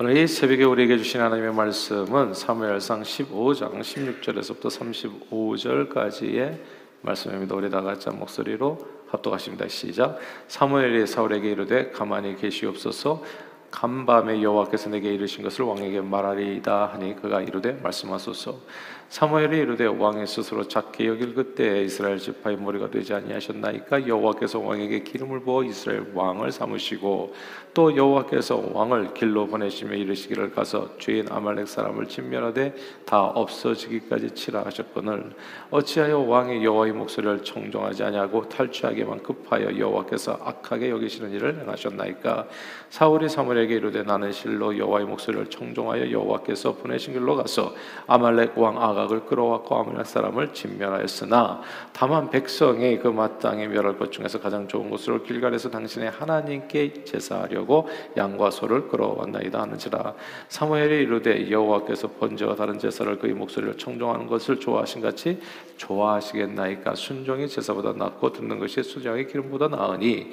오늘 이 새벽에 우리에게 주신 하나님의 말씀은 사무엘상 15장 16절에서부터 35절까지의 말씀입니다. 우리 다 같이 목소리로 합독하십니다. 시작. 사무엘이 사울에게 이르되 가만히 계시옵소서. 간밤에 여호와께서 내게 이르신 것을 왕에게 말하리이다 하니 그가 이르되 말씀하소서. 사무엘이 이르되 왕이 스스로 작게 여길 그때 이스라엘 지파의 머리가 되지 아니하셨나이까? 여호와께서 왕에게 기름을 부어 이스라엘 왕을 삼으시고 또 여호와께서 왕을 길로 보내시며 이르시기를 가서 죄인 아말렉 사람을 진멸하되 다 없어지기까지 치라 하셨거늘 어찌하여 왕이 여호와의 목소리를 청종하지 아니하고 탈취하기만 급하여 여호와께서 악하게 여기시는 일을 행하셨나이까? 사울이 사무엘에게 이르되 나는 실로 여호와의 목소리를 청종하여 여호와께서 보내신 길로 가서 아말렉 왕 아각을 끌어왔고 아말렉 사람을 진멸하였으나 다만 백성이 그 마땅히 멸할 것 중에서 가장 좋은 곳으로 길갈에서 당신의 하나님께 제사하려고 양과 소를 끌어왔나이다 하는지라. 사무엘이 이르되 여호와께서 번제와 다른 제사를 그의 목소리를 청종하는 것을 좋아하신 같이 좋아하시겠나이까? 순종이 제사보다 낫고 듣는 것이 수장의 기름보다 나으니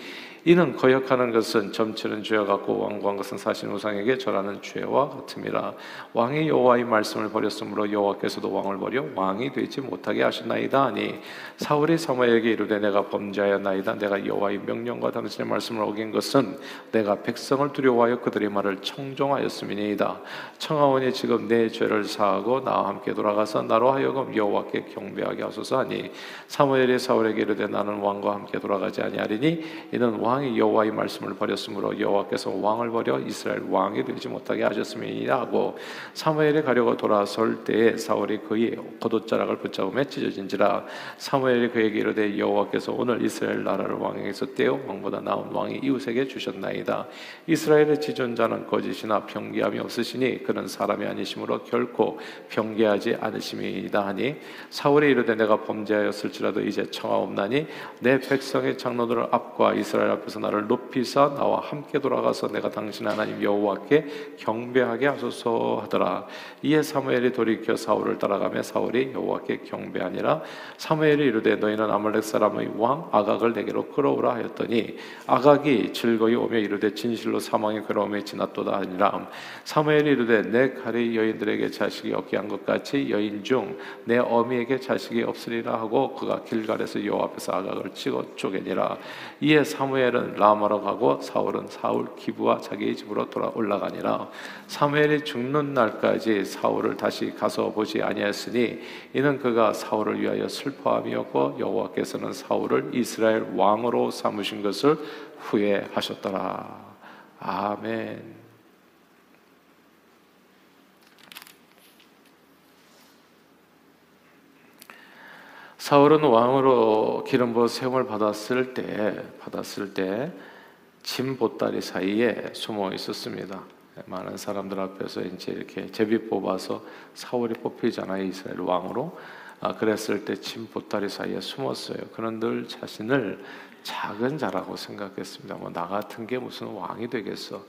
이는 거역하는 것은 점치는 죄와 같고 왕구한 것은 사신 우상에게 절하는 죄와 같음이라. 왕이 여호와의 말씀을 버렸으므로 여호와께서도 왕을 버려 왕이 되지 못하게 하셨나이다 하니 사울이 사무엘에게 이르되 내가 범죄하였나이다. 내가 여호와의 명령과 당신의 말씀을 어긴 것은 내가 백성을 두려워하여 그들의 말을 청종하였음이니이다. 청하오니 지금 내 죄를 사하고 나와 함께 돌아가서 나로 하여금 여호와께 경배하게 하소서 하니 사무엘이 사울에게 이르되 나는 왕과 함께 돌아가지 아니하리니 이는 왕이 여호와의 말씀을 버렸으므로 여호와께서 왕을 버려 이스라엘 왕이 되지 못하게 하셨음이니라 하고 사무엘이 가려고 돌아설 때에 사울이 그의 겉옷자락을 붙잡으며 찢어진지라. 사무엘이 그에게 이르되 여호와께서 오늘 이스라엘 나라를 왕에게서 떼어 왕보다 나은 왕이 이웃에게 주셨나이다. 이스라엘의 지존자는 거짓이나 변개함이 없으시니 그는 사람이 아니심으로 결코 변개하지 않으심이다 하니 사울이 이르되 내가 범죄하였을지라도 이제 청하옵나니 내 백성의 장로들을 앞과 이스라엘 앞에서 나를 높이사 나와 함께 돌아가서 내가 당신 하나님 여호와께 경배하게 하소서 하더라. 이에 사무엘이 돌이켜 사울을 따라가며 사울이 여호와께 경배하니라. 사무엘이 이르되 너희는 아말렉 사람의 왕 아각을 내게로 끌어오라 하였더니 아각이 즐거이 오며 이르되 진실로 사망의 괴로움에 지났도다 하니라. 사무엘이 이르되 내 칼이 여인들에게 자식이 없게 한 것 같이 여인 중 내 어미에게 자식이 없으리라 하고 그가 길갈에서 여호와 앞에서 아각을 찍어 쪼개니라. 이에 사무엘은 라마로 가고 사울은 사울 기브와 자기의 집으로 돌아 올라가니라. 사무엘이 죽는 날까지 사울을 다시 가서 보지 아니하였으니 이는 그가 사울을 위하여 슬퍼함이었고 여호와께서는 사울을 이스라엘 왕으로 삼으신 것을 후회하셨더라. 아멘. 사울은 왕으로 기름 부어 세움을 받았을 때 짐 보따리 사이에 숨어 있었습니다. 많은 사람들 앞에서 이제 이렇게 제비 뽑아서 사울이 뽑히잖아요, 이스라엘 왕으로. 그랬을 때 짐 보따리 사이에 숨었어요. 그는 늘 자신을 작은 자라고 생각했습니다. 뭐 나 같은 게 무슨 왕이 되겠어.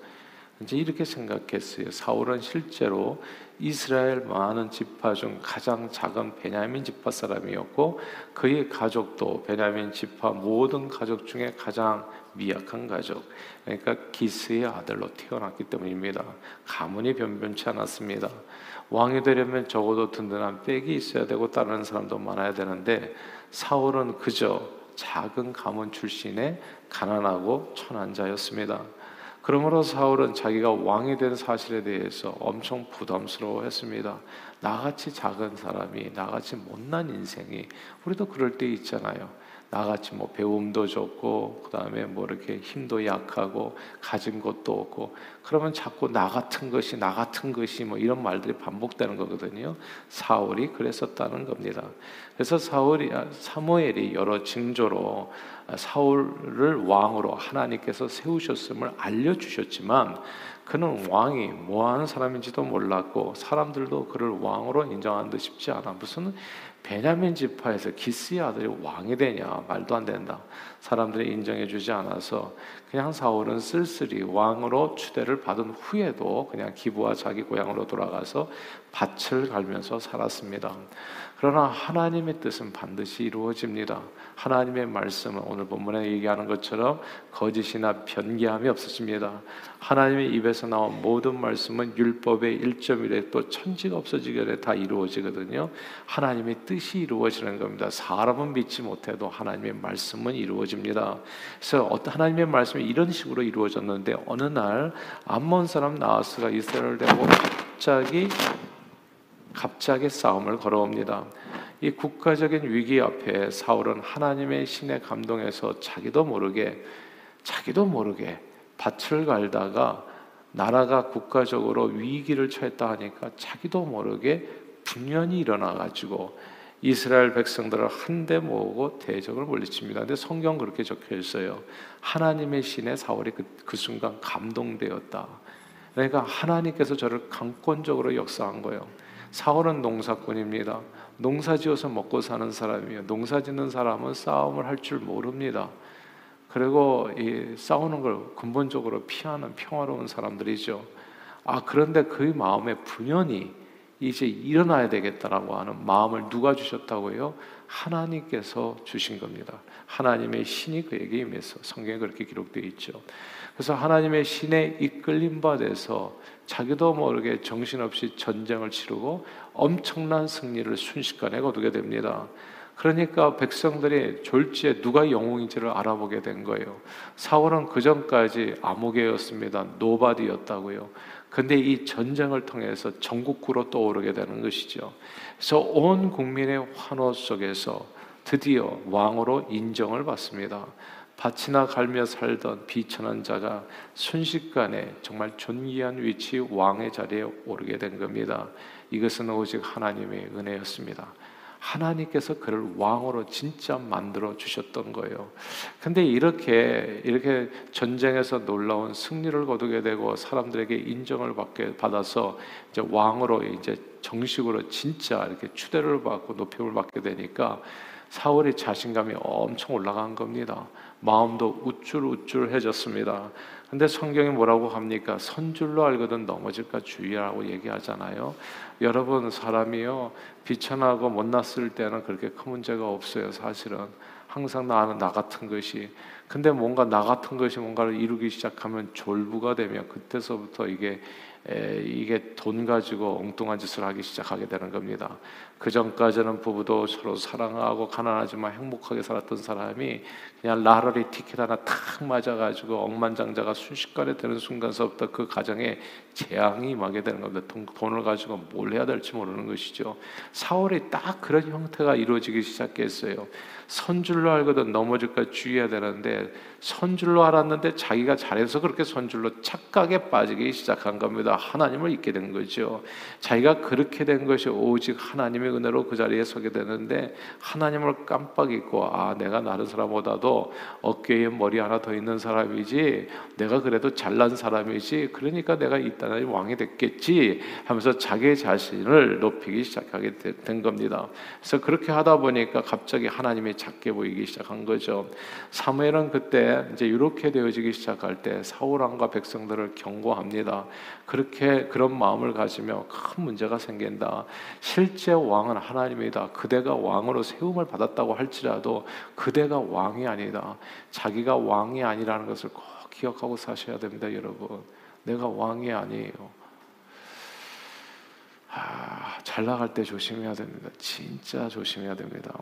이제 이렇게 생각했어요. 사울은 실제로 이스라엘 많은 지파 중 가장 작은 베냐민 지파 사람이었고 그의 가족도 베냐민 지파 모든 가족 중에 가장 미약한 가족, 그러니까 기스의 아들로 태어났기 때문입니다. 가문이 변변치 않았습니다. 왕이 되려면 적어도 든든한 백이 있어야 되고 따르는 사람도 많아야 되는데 사울은 그저 작은 가문 출신의 가난하고 천한 자였습니다. 그러므로 사울은 자기가 왕이 된 사실에 대해서 엄청 부담스러워했습니다. 나같이 작은 사람이, 나같이 못난 인생이, 우리도 그럴 때 있잖아요. 나같이 뭐 배움도 적고 그 다음에 뭐 이렇게 힘도 약하고 가진 것도 없고 그러면 자꾸 나 같은 것이 뭐 이런 말들이 반복되는 거거든요. 사울이 그랬었다는 겁니다. 그래서 사무엘이 여러 징조로 사울을 왕으로 하나님께서 세우셨음을 알려주셨지만 그는 왕이 뭐하는 사람인지도 몰랐고 사람들도 그를 왕으로 인정하는 데 쉽지 않아. 무슨 베냐민 지파에서 기스의 아들이 왕이 되냐, 말도 안 된다. 사람들이 인정해주지 않아서 그냥 사울은 쓸쓸히 왕으로 추대를 받은 후에도 그냥 기브와 자기 고향으로 돌아가서 밭을 갈면서 살았습니다. 그러나 하나님의 뜻은 반드시 이루어집니다. 하나님의 말씀은 오늘 본문에 얘기하는 것처럼 거짓이나 변개함이 없으십니다. 하나님의 입에서 나온 모든 말씀은 율법의 1.1에 또 천지가 없어지게 다 이루어지거든요. 하나님의 뜻이 이루어지는 겁니다. 사람은 믿지 못해도 하나님의 말씀은 이루어집니다. 그래서 하나님의 말씀이 이런 식으로 이루어졌는데 어느 날 암몬 사람 나하스가 이스라엘을 대고 갑자기 싸움을 걸어옵니다. 이 국가적인 위기 앞에 사울은 하나님의 신의 감동에서 자기도 모르게 밭을 갈다가 나라가 국가적으로 위기를 처했다 하니까 자기도 모르게 분열이 일어나가지고 이스라엘 백성들을 한데 모으고 대적을 물리칩니다. 근데 성경 그렇게 적혀 있어요. 하나님의 신의 사울이 그 순간 감동되었다. 그러니까 하나님께서 저를 강권적으로 역사한 거예요. 사울은 농사꾼입니다. 농사지어서 먹고 사는 사람이에요. 농사짓는 사람은 싸움을 할 줄 모릅니다. 그리고 이 싸우는 걸 근본적으로 피하는 평화로운 사람들이죠. 그런데 그의 마음에 분연히 이제 일어나야 되겠다라고 하는 마음을 누가 주셨다고요? 하나님께서 주신 겁니다. 하나님의 신이 그에게 임해서 성경에 그렇게 기록되어 있죠. 그래서 하나님의 신에 이끌린 바 돼서 자기도 모르게 정신없이 전쟁을 치르고 엄청난 승리를 순식간에 거두게 됩니다. 그러니까 백성들이 졸지에 누가 영웅인지를 알아보게 된 거예요. 사울은 그 전까지 아무개였습니다. 노바디였다고요. 근데 이 전쟁을 통해서 전국구로 떠오르게 되는 것이죠. 그래서 온 국민의 환호 속에서 드디어 왕으로 인정을 받습니다. 밭이나 갈며 살던 비천한 자가 순식간에 정말 존귀한 위치 왕의 자리에 오르게 된 겁니다. 이것은 오직 하나님의 은혜였습니다. 하나님께서 그를 왕으로 진짜 만들어 주셨던 거예요. 근데 이렇게 전쟁에서 놀라운 승리를 거두게 되고 사람들에게 인정을 받아서 이제 왕으로 이제 정식으로 진짜 이렇게 추대를 받고 높임을 받게 되니까 사울의 자신감이 엄청 올라간 겁니다. 마음도 우쭐우쭐해졌습니다. 근데 성경이 뭐라고 합니까? 선 줄로 알거든 넘어질까 주의하라고 얘기하잖아요. 여러분, 사람이요, 비천하고 못났을 때는 그렇게 큰 문제가 없어요. 사실은 항상 나는 나 같은 것이, 근데 뭔가 나 같은 것이 뭔가를 이루기 시작하면 졸부가 되며 그때서부터 이게 돈 가지고 엉뚱한 짓을 하기 시작하게 되는 겁니다. 그 전까지는 부부도 서로 사랑하고 가난하지만 행복하게 살았던 사람이 그냥 라러리 티켓 하나 탁 맞아가지고 억만장자가 순식간에 되는 순간서부터 그 가정에 재앙이 임하게 되는 겁니다. 돈을 가지고 뭘 해야 될지 모르는 것이죠. 사울이 딱 그런 형태가 이루어지기 시작했어요. 선줄로 알거든 넘어질까 주의해야 되는데 선줄로 알았는데 자기가 잘해서 그렇게 선줄로 착각에 빠지기 시작한 겁니다. 하나님을 잊게 된 거죠. 자기가 그렇게 된 것이 오직 하나님의 은혜로 그 자리에 서게 되는데 하나님을 깜빡 잊고 내가 다른 사람보다도 어깨에 머리 하나 더 있는 사람이지, 내가 그래도 잘난 사람이지, 그러니까 내가 이 땅의 왕이 됐겠지 하면서 자기 자신을 높이기 시작하게 된 겁니다. 그래서 그렇게 하다 보니까 갑자기 하나님이 작게 보이기 시작한 거죠. 사무엘은 그때 이제 이렇게 되어지기 시작할 때 사울 왕과 백성들을 경고합니다. 그렇게 그런 마음을 가지며 큰 문제가 생긴다. 실제 왕은 하나님이다. 그대가 왕으로 세움을 받았다고 할지라도 그대가 왕이 아니다. 자기가 왕이 아니라는 것을 꼭 기억하고 사셔야 됩니다, 여러분. 내가 왕이 아니에요. 잘 나갈 때 조심해야 됩니다. 진짜 조심해야 됩니다.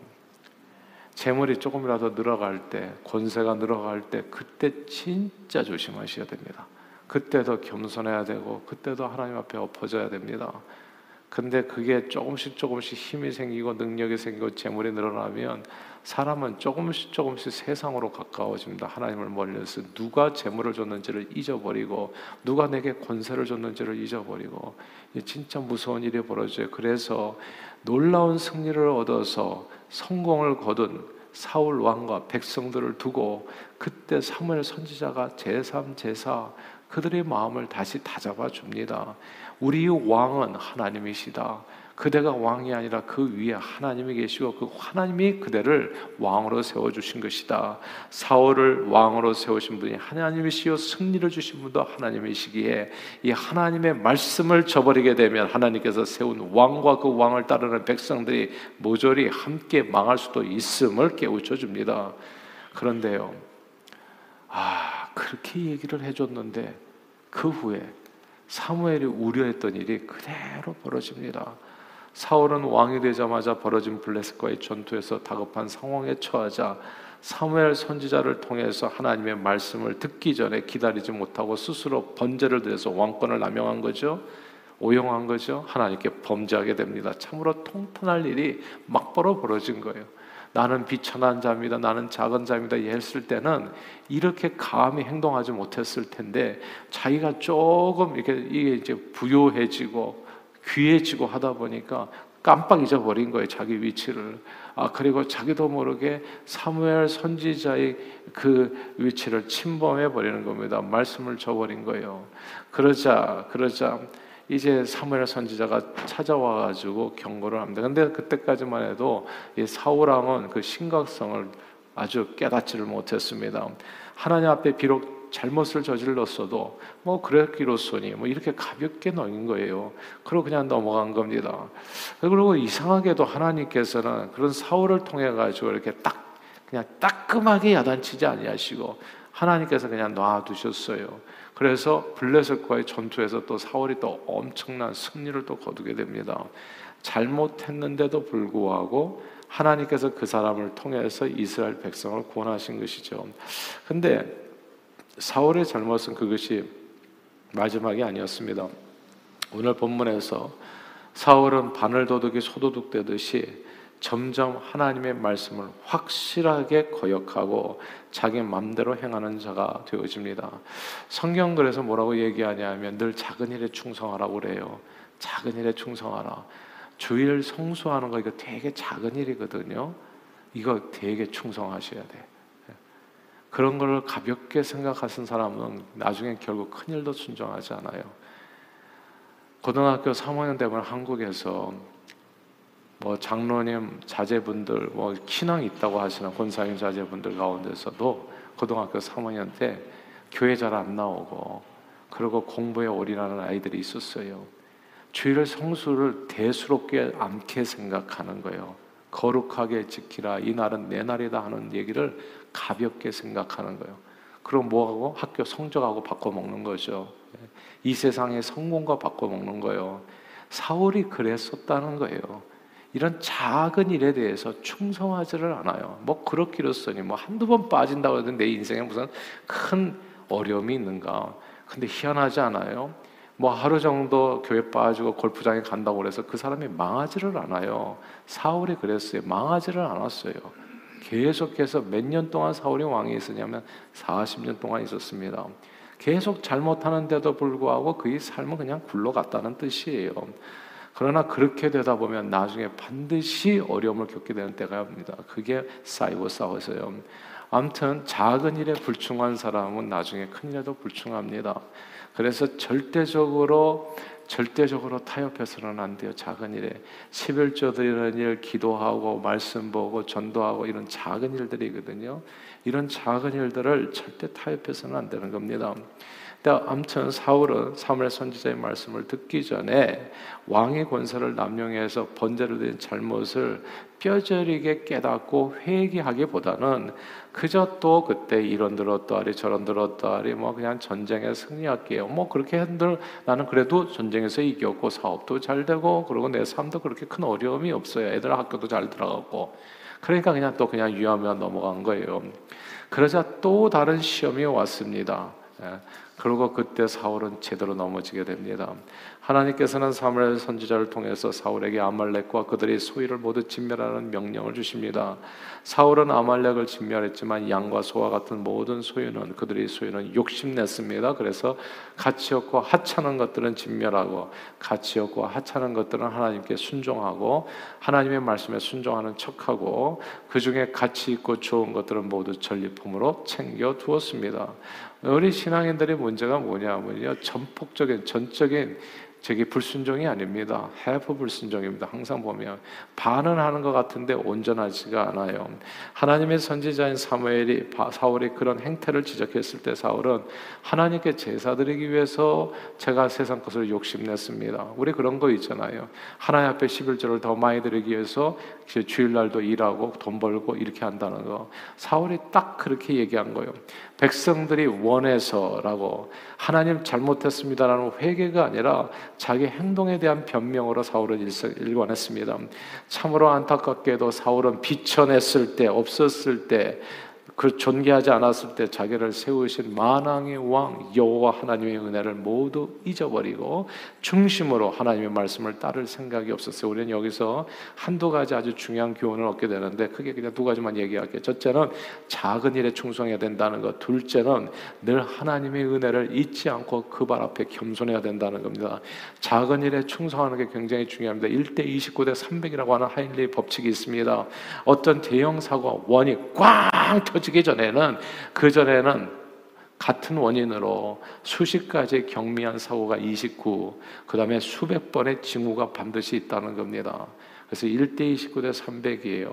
재물이 조금이라도 늘어갈 때, 권세가 늘어갈 때, 그때 진짜 조심하셔야 됩니다. 그때도 겸손해야 되고 그때도 하나님 앞에 엎어져야 됩니다. 근데 그게 조금씩 힘이 생기고 능력이 생기고 재물이 늘어나면 사람은 조금씩 세상으로 가까워집니다. 하나님을 멀리서 누가 재물을 줬는지를 잊어버리고 누가 내게 권세를 줬는지를 잊어버리고 진짜 무서운 일이 벌어져요. 그래서 놀라운 승리를 얻어서 성공을 거둔 사울 왕과 백성들을 두고 그때 사무엘 선지자가 제3, 제4 그들의 마음을 다시 다잡아 줍니다. 우리의 왕은 하나님이시다. 그대가 왕이 아니라 그 위에 하나님이 계시고 그 하나님이 그대를 왕으로 세워주신 것이다. 사울을 왕으로 세우신 분이 하나님이시요 승리를 주신 분도 하나님이시기에 이 하나님의 말씀을 저버리게 되면 하나님께서 세운 왕과 그 왕을 따르는 백성들이 모조리 함께 망할 수도 있음을 깨우쳐줍니다. 그런데요, 그렇게 얘기를 해줬는데 그 후에 사무엘이 우려했던 일이 그대로 벌어집니다. 사울은 왕이 되자마자 벌어진 블레셋과의 전투에서 다급한 상황에 처하자 사무엘 선지자를 통해서 하나님의 말씀을 듣기 전에 기다리지 못하고 스스로 번제를 드려서 왕권을 남용한 거죠. 오용한 거죠. 하나님께 범죄하게 됩니다. 참으로 통탄할 일이 막바로 벌어진 거예요. 나는 비천한 자입니다. 나는 작은 자입니다. 했을 때는 이렇게 감히 행동하지 못했을 텐데 자기가 조금 이렇게 이게 이제 부요해지고 귀해지고 하다 보니까 깜빡 잊어버린 거예요. 자기 위치를. 그리고 자기도 모르게 사무엘 선지자의 그 위치를 침범해 버리는 겁니다. 말씀을 줘버린 거예요. 그러자 이제 사무엘 선지자가 찾아와 가지고 경고를 합니다. 근데 그때까지만 해도 이 사울 왕은 그 심각성을 아주 깨닫지를 못했습니다. 하나님 앞에 비록 잘못을 저질렀어도 뭐 그랬기로소니 뭐 이렇게 가볍게 넘긴 거예요. 그리고 그냥 넘어간 겁니다. 그리고 이상하게도 하나님께서는 그런 사울을 통해 가지고 이렇게 딱 그냥 따끔하게 야단치지 아니하시고 하나님께서 그냥 놔두셨어요. 그래서 블레셋과의 전투에서 또 사울이 또 엄청난 승리를 또 거두게 됩니다. 잘못했는데도 불구하고 하나님께서 그 사람을 통해서 이스라엘 백성을 구원하신 것이죠. 근데 사울의 잘못은 그것이 마지막이 아니었습니다. 오늘 본문에서 사울은 바늘도둑이 소도둑되듯이 점점 하나님의 말씀을 확실하게 거역하고 자기 맘대로 행하는 자가 되어집니다. 성경 그래서 뭐라고 얘기하냐면 늘 작은 일에 충성하라고 그래요. 작은 일에 충성하라. 주일 성수하는 거 이거 되게 작은 일이거든요. 이거 되게 충성하셔야 돼. 그런 걸 가볍게 생각하신 사람은 나중에 결국 큰일도 순종하지 않아요. 고등학교 3학년 되면 한국에서 뭐 장로님 자제분들 뭐 신앙 있다고 하시는 권사님 자제분들 가운데서도 고등학교 3학년 때 교회 잘 안 나오고 그리고 공부에 올인하는 아이들이 있었어요. 주일 성수를 대수롭게 않게 생각하는 거예요. 거룩하게 지키라. 이 날은 내 날이다 하는 얘기를 가볍게 생각하는 거예요. 그럼 뭐하고? 학교 성적하고 바꿔먹는 거죠. 이 세상의 성공과 바꿔먹는 거예요. 사울이 그랬었다는 거예요. 이런 작은 일에 대해서 충성하지를 않아요. 뭐 그렇기로서니 뭐 한두 번 빠진다고 해도 내 인생에 무슨 큰 어려움이 있는가. 근데 희한하지 않아요? 뭐 하루 정도 교회 빠지고 골프장에 간다고 그래서 그 사람이 망하지를 않아요. 사울이 그랬어요. 망하지를 않았어요. 계속해서 몇 년 동안 사울이 왕이 있었냐면 40년 동안 있었습니다. 계속 잘못하는데도 불구하고 그의 삶은 그냥 굴러갔다는 뜻이에요. 그러나 그렇게 되다 보면 나중에 반드시 어려움을 겪게 되는 때가 옵니다. 그게 쌓이고요. 아무튼 작은 일에 불충한 사람은 나중에 큰 일에도 불충합니다. 그래서 절대적으로 타협해서는 안 돼요. 작은 일에 십일조 드리는 일, 기도하고 말씀 보고 전도하고 이런 작은 일들이거든요. 이런 작은 일들을 절대 타협해서는 안 되는 겁니다. 근데 아무튼 사울은 사무엘 선지자의 말씀을 듣기 전에 왕의 권세를 남용해서 번제를 드린 잘못을 뼈저리게 깨닫고 회개하기보다는 그저 또 그때 이런 들었다리 저런 들었다리 뭐 그냥 전쟁에 승리할게요. 뭐 그렇게 한들 나는 그래도 전쟁에서 이겼고 사업도 잘 되고 그리고 내 삶도 그렇게 큰 어려움이 없어요. 애들 학교도 잘 들어갔고 그러니까 그냥 또 그냥 유야무야 넘어간 거예요. 그러자 또 다른 시험이 왔습니다. 그리고 그때 사울은 제대로 넘어지게 됩니다. 하나님께서는 사무엘 선지자를 통해서 사울에게 아말렉과 그들의 소유를 모두 진멸하는 명령을 주십니다. 사울은 아말렉을 진멸했지만 양과 소와 같은 모든 소유는 그들의 소유는 욕심냈습니다. 그래서 가치 없고 하찮은 것들은 진멸하고 가치 없고 하찮은 것들은 하나님께 순종하고 하나님의 말씀에 순종하는 척하고 그 중에 가치 있고 좋은 것들은 모두 전리품으로 챙겨두었습니다. 우리 신앙인들의 문제가 뭐냐면요 전폭적인 전적인 저게 불순종이 아닙니다. 해프 불순종입니다. 항상 보면 반응하는 것 같은데 온전하지가 않아요. 하나님의 선지자인 사울이 그런 행태를 지적했을 때 사울은 하나님께 제사드리기 위해서 제가 세상 것을 욕심냈습니다. 우리 그런 거 있잖아요. 하나님 앞에 11조를 더 많이 드리기 위해서 주일날도 일하고 돈 벌고 이렇게 한다는 거. 사울이 딱 그렇게 얘기한 거예요. 백성들이 원해서라고, 하나님 잘못했습니다라는 회개가 아니라 자기 행동에 대한 변명으로 사울은 일관했습니다. 참으로 안타깝게도 사울은 비천했을 때, 없었을 때, 그 존귀하지 않았을 때 자기를 세우신 만왕의 왕 여호와 하나님의 은혜를 모두 잊어버리고 중심으로 하나님의 말씀을 따를 생각이 없었어요. 우리는 여기서 한두 가지 아주 중요한 교훈을 얻게 되는데 크게 그냥 두 가지만 얘기할게요. 첫째는 작은 일에 충성해야 된다는 것, 둘째는 늘 하나님의 은혜를 잊지 않고 그 발 앞에 겸손해야 된다는 겁니다. 작은 일에 충성하는 게 굉장히 중요합니다. 1:29:300이라고 하는 하인리히 법칙이 있습니다. 어떤 대형 사고와 원이 꽝 터지고 그 전에는 같은 원인으로 수십 가지 경미한 사고가 29, 그 다음에 수백 번의 징후가 반드시 있다는 겁니다. 그래서 1:29:300이에요.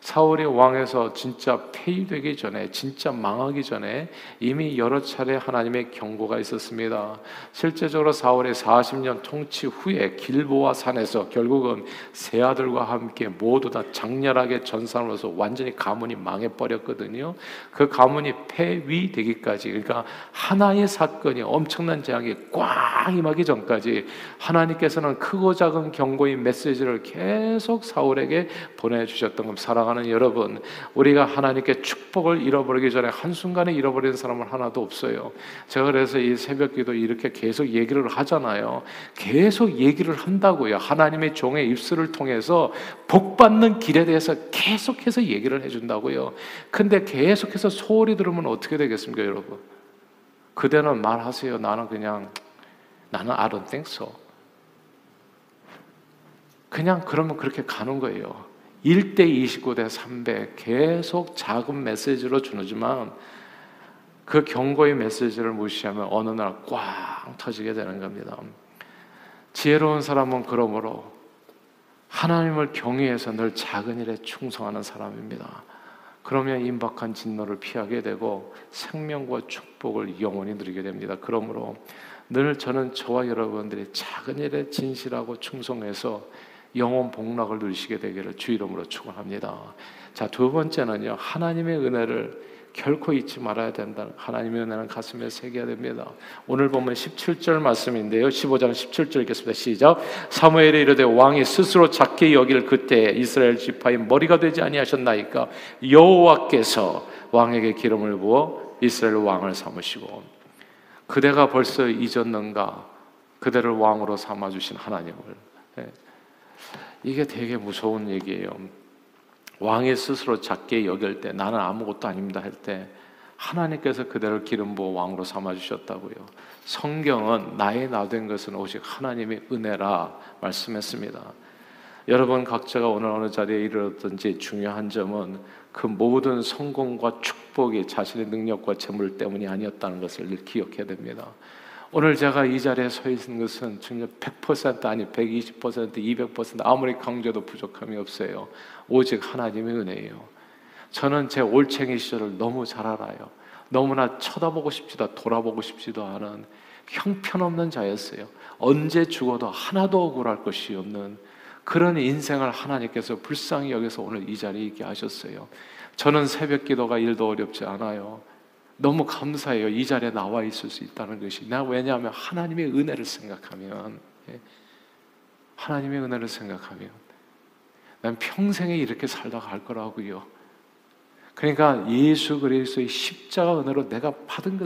사울이 왕에서 진짜 폐위되기 전에, 진짜 망하기 전에 이미 여러 차례 하나님의 경고가 있었습니다. 실제적으로 사울의 40년 통치 후에 길보아 산에서 결국은 세 아들과 함께 모두 다 장렬하게 전사로서 완전히 가문이 망해버렸거든요. 그 가문이 폐위되기까지, 그러니까 하나의 사건이 엄청난 재앙이 꽉 임하기 전까지 하나님께서는 크고 작은 경고의 메시지를 계속 사울에게 보내주셨던 겁니다. 사랑하는 여러분, 우리가 하나님께 축복을 잃어버리기 전에 한순간에 잃어버리는 사람은 하나도 없어요. 제가 그래서 이 새벽기도 이렇게 계속 얘기를 하잖아요. 계속 얘기를 한다고요. 하나님의 종의 입술을 통해서 복받는 길에 대해서 계속해서 얘기를 해준다고요. 근데 계속해서 소홀히 들으면 어떻게 되겠습니까, 여러분? 그대는 말하세요. 나는 I don't think so. 그냥 그러면 그렇게 가는 거예요. 1:29:300 계속 작은 메시지로 주지만 그 경고의 메시지를 무시하면 어느 날 꽝 터지게 되는 겁니다. 지혜로운 사람은 그러므로 하나님을 경외해서 늘 작은 일에 충성하는 사람입니다. 그러면 임박한 진노를 피하게 되고 생명과 축복을 영원히 누리게 됩니다. 그러므로 늘 저는 저와 여러분들이 작은 일에 진실하고 충성해서 영원 복락을 누리시게 되기를 주 이름으로 축원합니다. 자, 두 번째는요, 하나님의 은혜를 결코 잊지 말아야 된다. 하나님의 은혜는 가슴에 새겨야 됩니다. 오늘 보면 17절 말씀인데요, 15장 17절 읽겠습니다. 시작. 사무엘이 이르되 왕이 스스로 작게 여길 그때 이스라엘 지파의 머리가 되지 아니하셨나이까. 여호와께서 왕에게 기름을 부어 이스라엘 왕을 삼으시고, 그대가 벌써 잊었는가 그대를 왕으로 삼아주신 하나님을. 이게 되게 무서운 얘기예요. 왕이 스스로 작게 여길 때, 나는 아무것도 아닙니다 할 때 하나님께서 그대를 기름 부어 왕으로 삼아주셨다고요. 성경은 나의 나된 것은 오직 하나님의 은혜라 말씀했습니다. 여러분 각자가 오늘 어느 자리에 이르렀든지 중요한 점은 그 모든 성공과 축복이 자신의 능력과 재물 때문이 아니었다는 것을 늘 기억해야 됩니다. 오늘 제가 이 자리에 서 있는 것은 정말 100% 아니 120%, 200% 아무리 강조해도 부족함이 없어요. 오직 하나님의 은혜예요. 저는 제 올챙이 시절을 너무 잘 알아요. 너무나 쳐다보고 싶지도 돌아보고 싶지도 않은 형편없는 자였어요. 언제 죽어도 하나도 억울할 것이 없는 그런 인생을 하나님께서 불쌍히 여기서 오늘 이 자리에 있게 하셨어요. 저는 새벽 기도가 일도 어렵지 않아요. 너무 감사해요. 이 자리에 나와 있을 수 있다는 것이. 왜냐하면 하나님의 은혜를 생각하면, 하나님의 은혜를 생각하면 난 평생에 이렇게 살다 갈 거라고요. 그러니까 예수 그리스도의 십자가 은혜로 내가 받은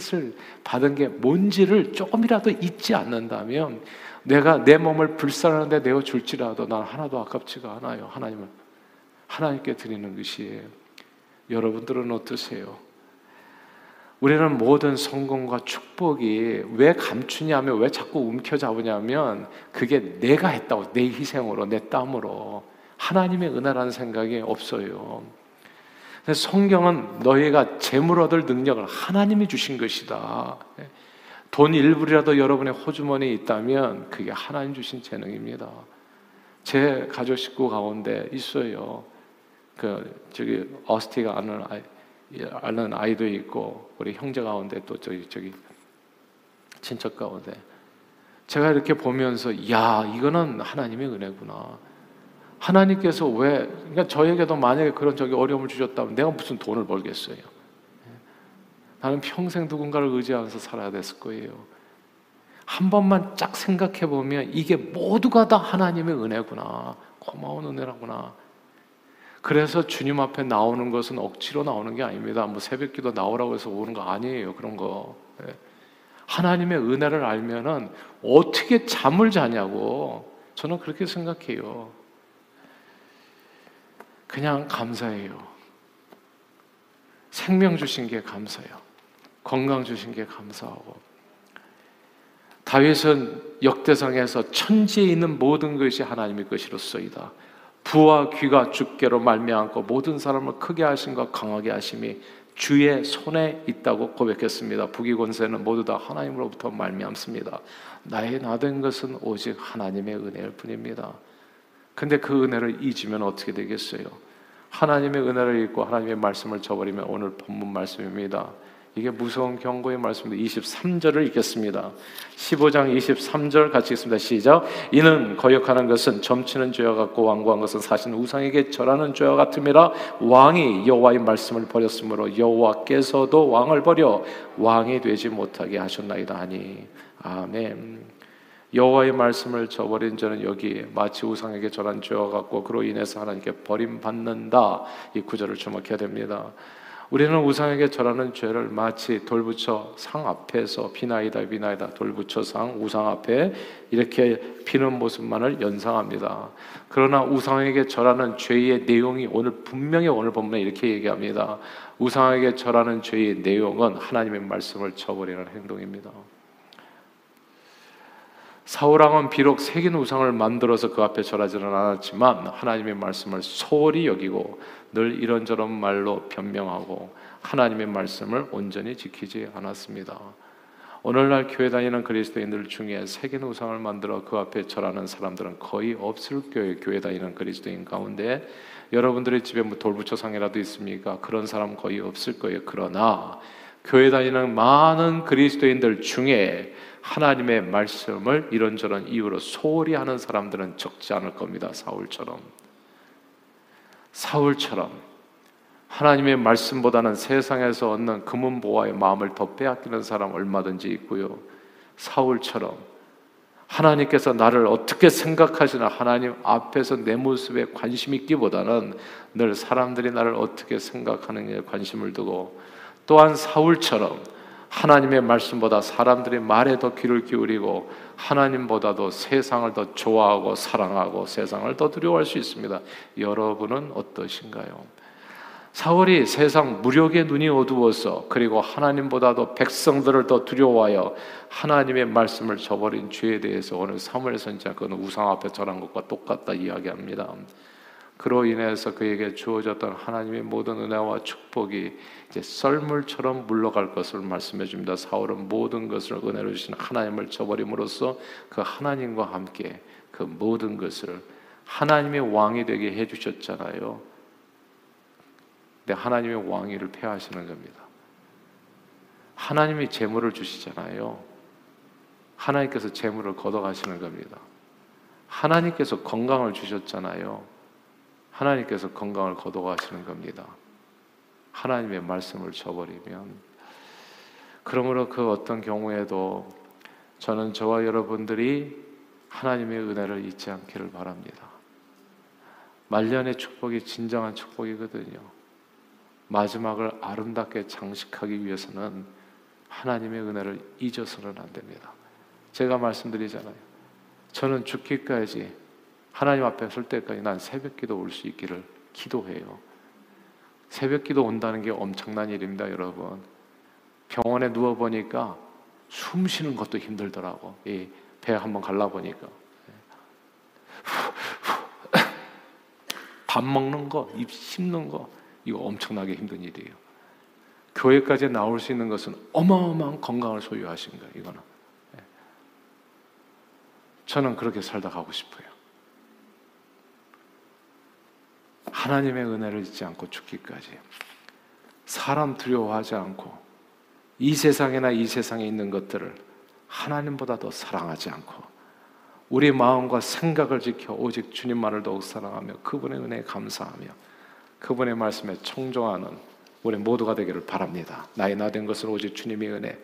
게 뭔지를 조금이라도 잊지 않는다면 내가 내 몸을 불쌍한데 내어줄지라도 난 하나도 아깝지가 않아요. 하나님께 드리는 것이에요. 여러분들은 어떠세요? 우리는 모든 성공과 축복이 왜 감추냐면, 왜 자꾸 움켜잡으냐면 그게 내가 했다고, 내 희생으로, 내 땀으로. 하나님의 은혜라는 생각이 없어요. 성경은 너희가 재물 얻을 능력을 하나님이 주신 것이다. 돈 일부라도 여러분의 호주머니에 있다면 그게 하나님 주신 재능입니다. 제 가족 식구 가운데 있어요. 저기 어스티가 아는 아이도 있고 우리 형제 가운데 또 저기 친척 가운데 제가 이렇게 보면서 야 이거는 하나님의 은혜구나. 하나님께서 왜 그러니까 저에게도 만약에 그런 저기 어려움을 주셨다면 내가 무슨 돈을 벌겠어요. 나는 평생 누군가를 의지하면서 살아야 됐을 거예요. 한 번만 쫙 생각해 보면 이게 모두가 다 하나님의 은혜구나. 고마운 은혜라구나. 그래서 주님 앞에 나오는 것은 억지로 나오는 게 아닙니다. 뭐 새벽기도 나오라고 해서 오는 거 아니에요. 그런 거. 하나님의 은혜를 알면은 어떻게 잠을 자냐고 저는 그렇게 생각해요. 그냥 감사해요. 생명 주신 게 감사해요. 건강 주신 게 감사하고 다윗은 역대상에서 천지에 있는 모든 것이 하나님의 것이로소이다. 부와 귀가 주께로 말미암고 모든 사람을 크게 하심과 강하게 하심이 주의 손에 있다고 고백했습니다. 부귀 권세는 모두 다 하나님으로부터 말미암습니다. 나의 나된 것은 오직 하나님의 은혜일 뿐입니다. 근데 그 은혜를 잊으면 어떻게 되겠어요? 하나님의 은혜를 잊고 하나님의 말씀을 저버리면 오늘 본문 말씀입니다. 이게 무서운 경고의 말씀입니다. 23절을 읽겠습니다. 15장 23절 같이 읽습니다. 시작. 이는 거역하는 것은 점치는 죄와 같고 완고한 것은 사실 우상에게 절하는 죄와 같음이라. 왕이 여호와의 말씀을 버렸으므로 여호와께서도 왕을 버려 왕이 되지 못하게 하셨나이다 하니 아멘. 여호와의 말씀을 저버린 자는 여기 마치 우상에게 절한 죄와 같고 그로 인해서 하나님께 버림받는다. 이 구절을 주목해야 됩니다. 우리는 우상에게 절하는 죄를 마치 돌부처 상 앞에서 비나이다 비나이다 돌부처 상 우상 앞에 이렇게 비는 모습만을 연상합니다. 그러나 우상에게 절하는 죄의 내용이 분명히 오늘 본문에 이렇게 얘기합니다. 우상에게 절하는 죄의 내용은 하나님의 말씀을 저버리는 행동입니다. 사울왕은 비록 새긴 우상을 만들어서 그 앞에 절하지는 않았지만 하나님의 말씀을 소홀히 여기고 늘 이런저런 말로 변명하고 하나님의 말씀을 온전히 지키지 않았습니다. 오늘날 교회 다니는 그리스도인들 중에 새긴 우상을 만들어 그 앞에 절하는 사람들은 거의 없을 거예요. 교회 다니는 그리스도인 가운데 여러분들의 집에 뭐 돌부처상이라도 있습니까? 그런 사람 거의 없을 거예요. 그러나 교회 다니는 많은 그리스도인들 중에 하나님의 말씀을 이런저런 이유로 소홀히 하는 사람들은 적지 않을 겁니다. 사울처럼 하나님의 말씀보다는 세상에서 얻는 금은보화의 마음을 더 빼앗기는 사람 얼마든지 있고요. 사울처럼 하나님께서 나를 어떻게 생각하시나 하나님 앞에서 내 모습에 관심 있기보다는 늘 사람들이 나를 어떻게 생각하느냐에 관심을 두고 또한 사울처럼 하나님의 말씀보다 사람들의 말에 더 귀를 기울이고 하나님보다도 세상을 더 좋아하고 사랑하고 세상을 더 두려워할 수 있습니다. 여러분은 어떠신가요? 사울이 세상 무력의 눈이 어두워서 그리고 하나님보다도 백성들을 더 두려워하여 하나님의 말씀을 저버린 죄에 대해서 오늘 사무엘 선지자는 그는 우상 앞에 절한 것과 똑같다 이야기합니다. 그로 인해서 그에게 주어졌던 하나님의 모든 은혜와 축복이 이제 썰물처럼 물러갈 것을 말씀해 줍니다. 사울은 모든 것을 은혜로 주신 하나님을 저버림으로써 그 하나님과 함께 그 모든 것을 하나님의 왕이 되게 해주셨잖아요. 근데 하나님의 왕위를 폐하시는 겁니다. 하나님이 재물을 주시잖아요. 하나님께서 재물을 걷어가시는 겁니다. 하나님께서 건강을 주셨잖아요. 하나님께서 건강을 거둬가시는 겁니다. 하나님의 말씀을 저버리면. 그러므로 그 어떤 경우에도 저는 저와 여러분들이 하나님의 은혜를 잊지 않기를 바랍니다. 말년의 축복이 진정한 축복이거든요. 마지막을 아름답게 장식하기 위해서는 하나님의 은혜를 잊어서는 안 됩니다. 제가 말씀드리잖아요. 저는 죽기까지 하나님 앞에 설 때까지 난 새벽기도 올 수 있기를 기도해요. 새벽기도 온다는 게 엄청난 일입니다, 여러분. 병원에 누워 보니까 숨 쉬는 것도 힘들더라고. 이 배 한번 갈라 보니까 밥 먹는 거, 입 씹는 거 이거 엄청나게 힘든 일이에요. 교회까지 나올 수 있는 것은 어마어마한 건강을 소유하신 거예요. 이거는 저는 그렇게 살다 가고 싶어요. 하나님의 은혜를 잊지 않고 죽기까지, 사람 두려워하지 않고, 이 세상이나 이 세상에 있는 것들을 하나님보다 더 사랑하지 않고, 우리 마음과 생각을 지켜 오직 주님만을 더욱 사랑하며 그분의 은혜에 감사하며 그분의 말씀에 청종하는 우리 모두가 되기를 바랍니다. 나이나 된 것은 오직 주님의 은혜,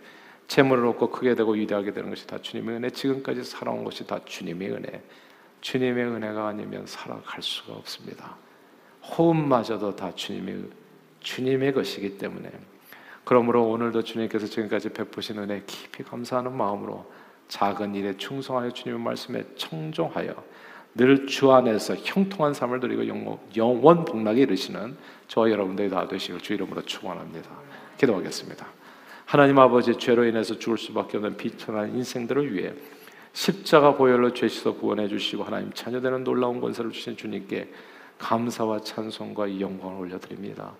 재물을 얻고 크게 되고 위대하게 되는 것이 다 주님의 은혜, 지금까지 살아온 것이 다 주님의 은혜, 주님의 은혜가 아니면 살아갈 수가 없습니다. 호흡마저도 다 주님의 것이기 때문에, 그러므로 오늘도 주님께서 지금까지 베푸신 은혜에 깊이 감사하는 마음으로 작은 일에 충성하여 주님의 말씀에 청종하여 늘 주 안에서 형통한 삶을 누리고 영원 복락에 이르시는 저와 여러분들이 다 되시길 주 이름으로 축원합니다. 기도하겠습니다. 하나님 아버지, 죄로 인해서 죽을 수밖에 없는 비천한 인생들을 위해 십자가 보혈로 죄에서 구원해 주시고 하나님 자녀되는 놀라운 권세를 주신 주님께 감사와 찬송과 영광을 올려드립니다.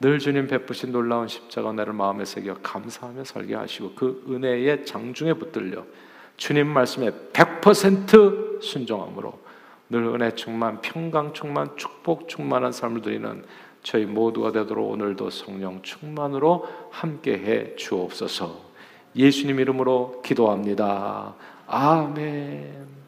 늘 주님 베푸신 놀라운 십자가 나를 마음에 새겨 감사하며 살게 하시고 그 은혜의 장중에 붙들려 주님 말씀에 100% 순종함으로 늘 은혜 충만, 평강 충만, 축복 충만한 삶을 드리는 저희 모두가 되도록 오늘도 성령 충만으로 함께해 주옵소서. 예수님 이름으로 기도합니다. 아멘.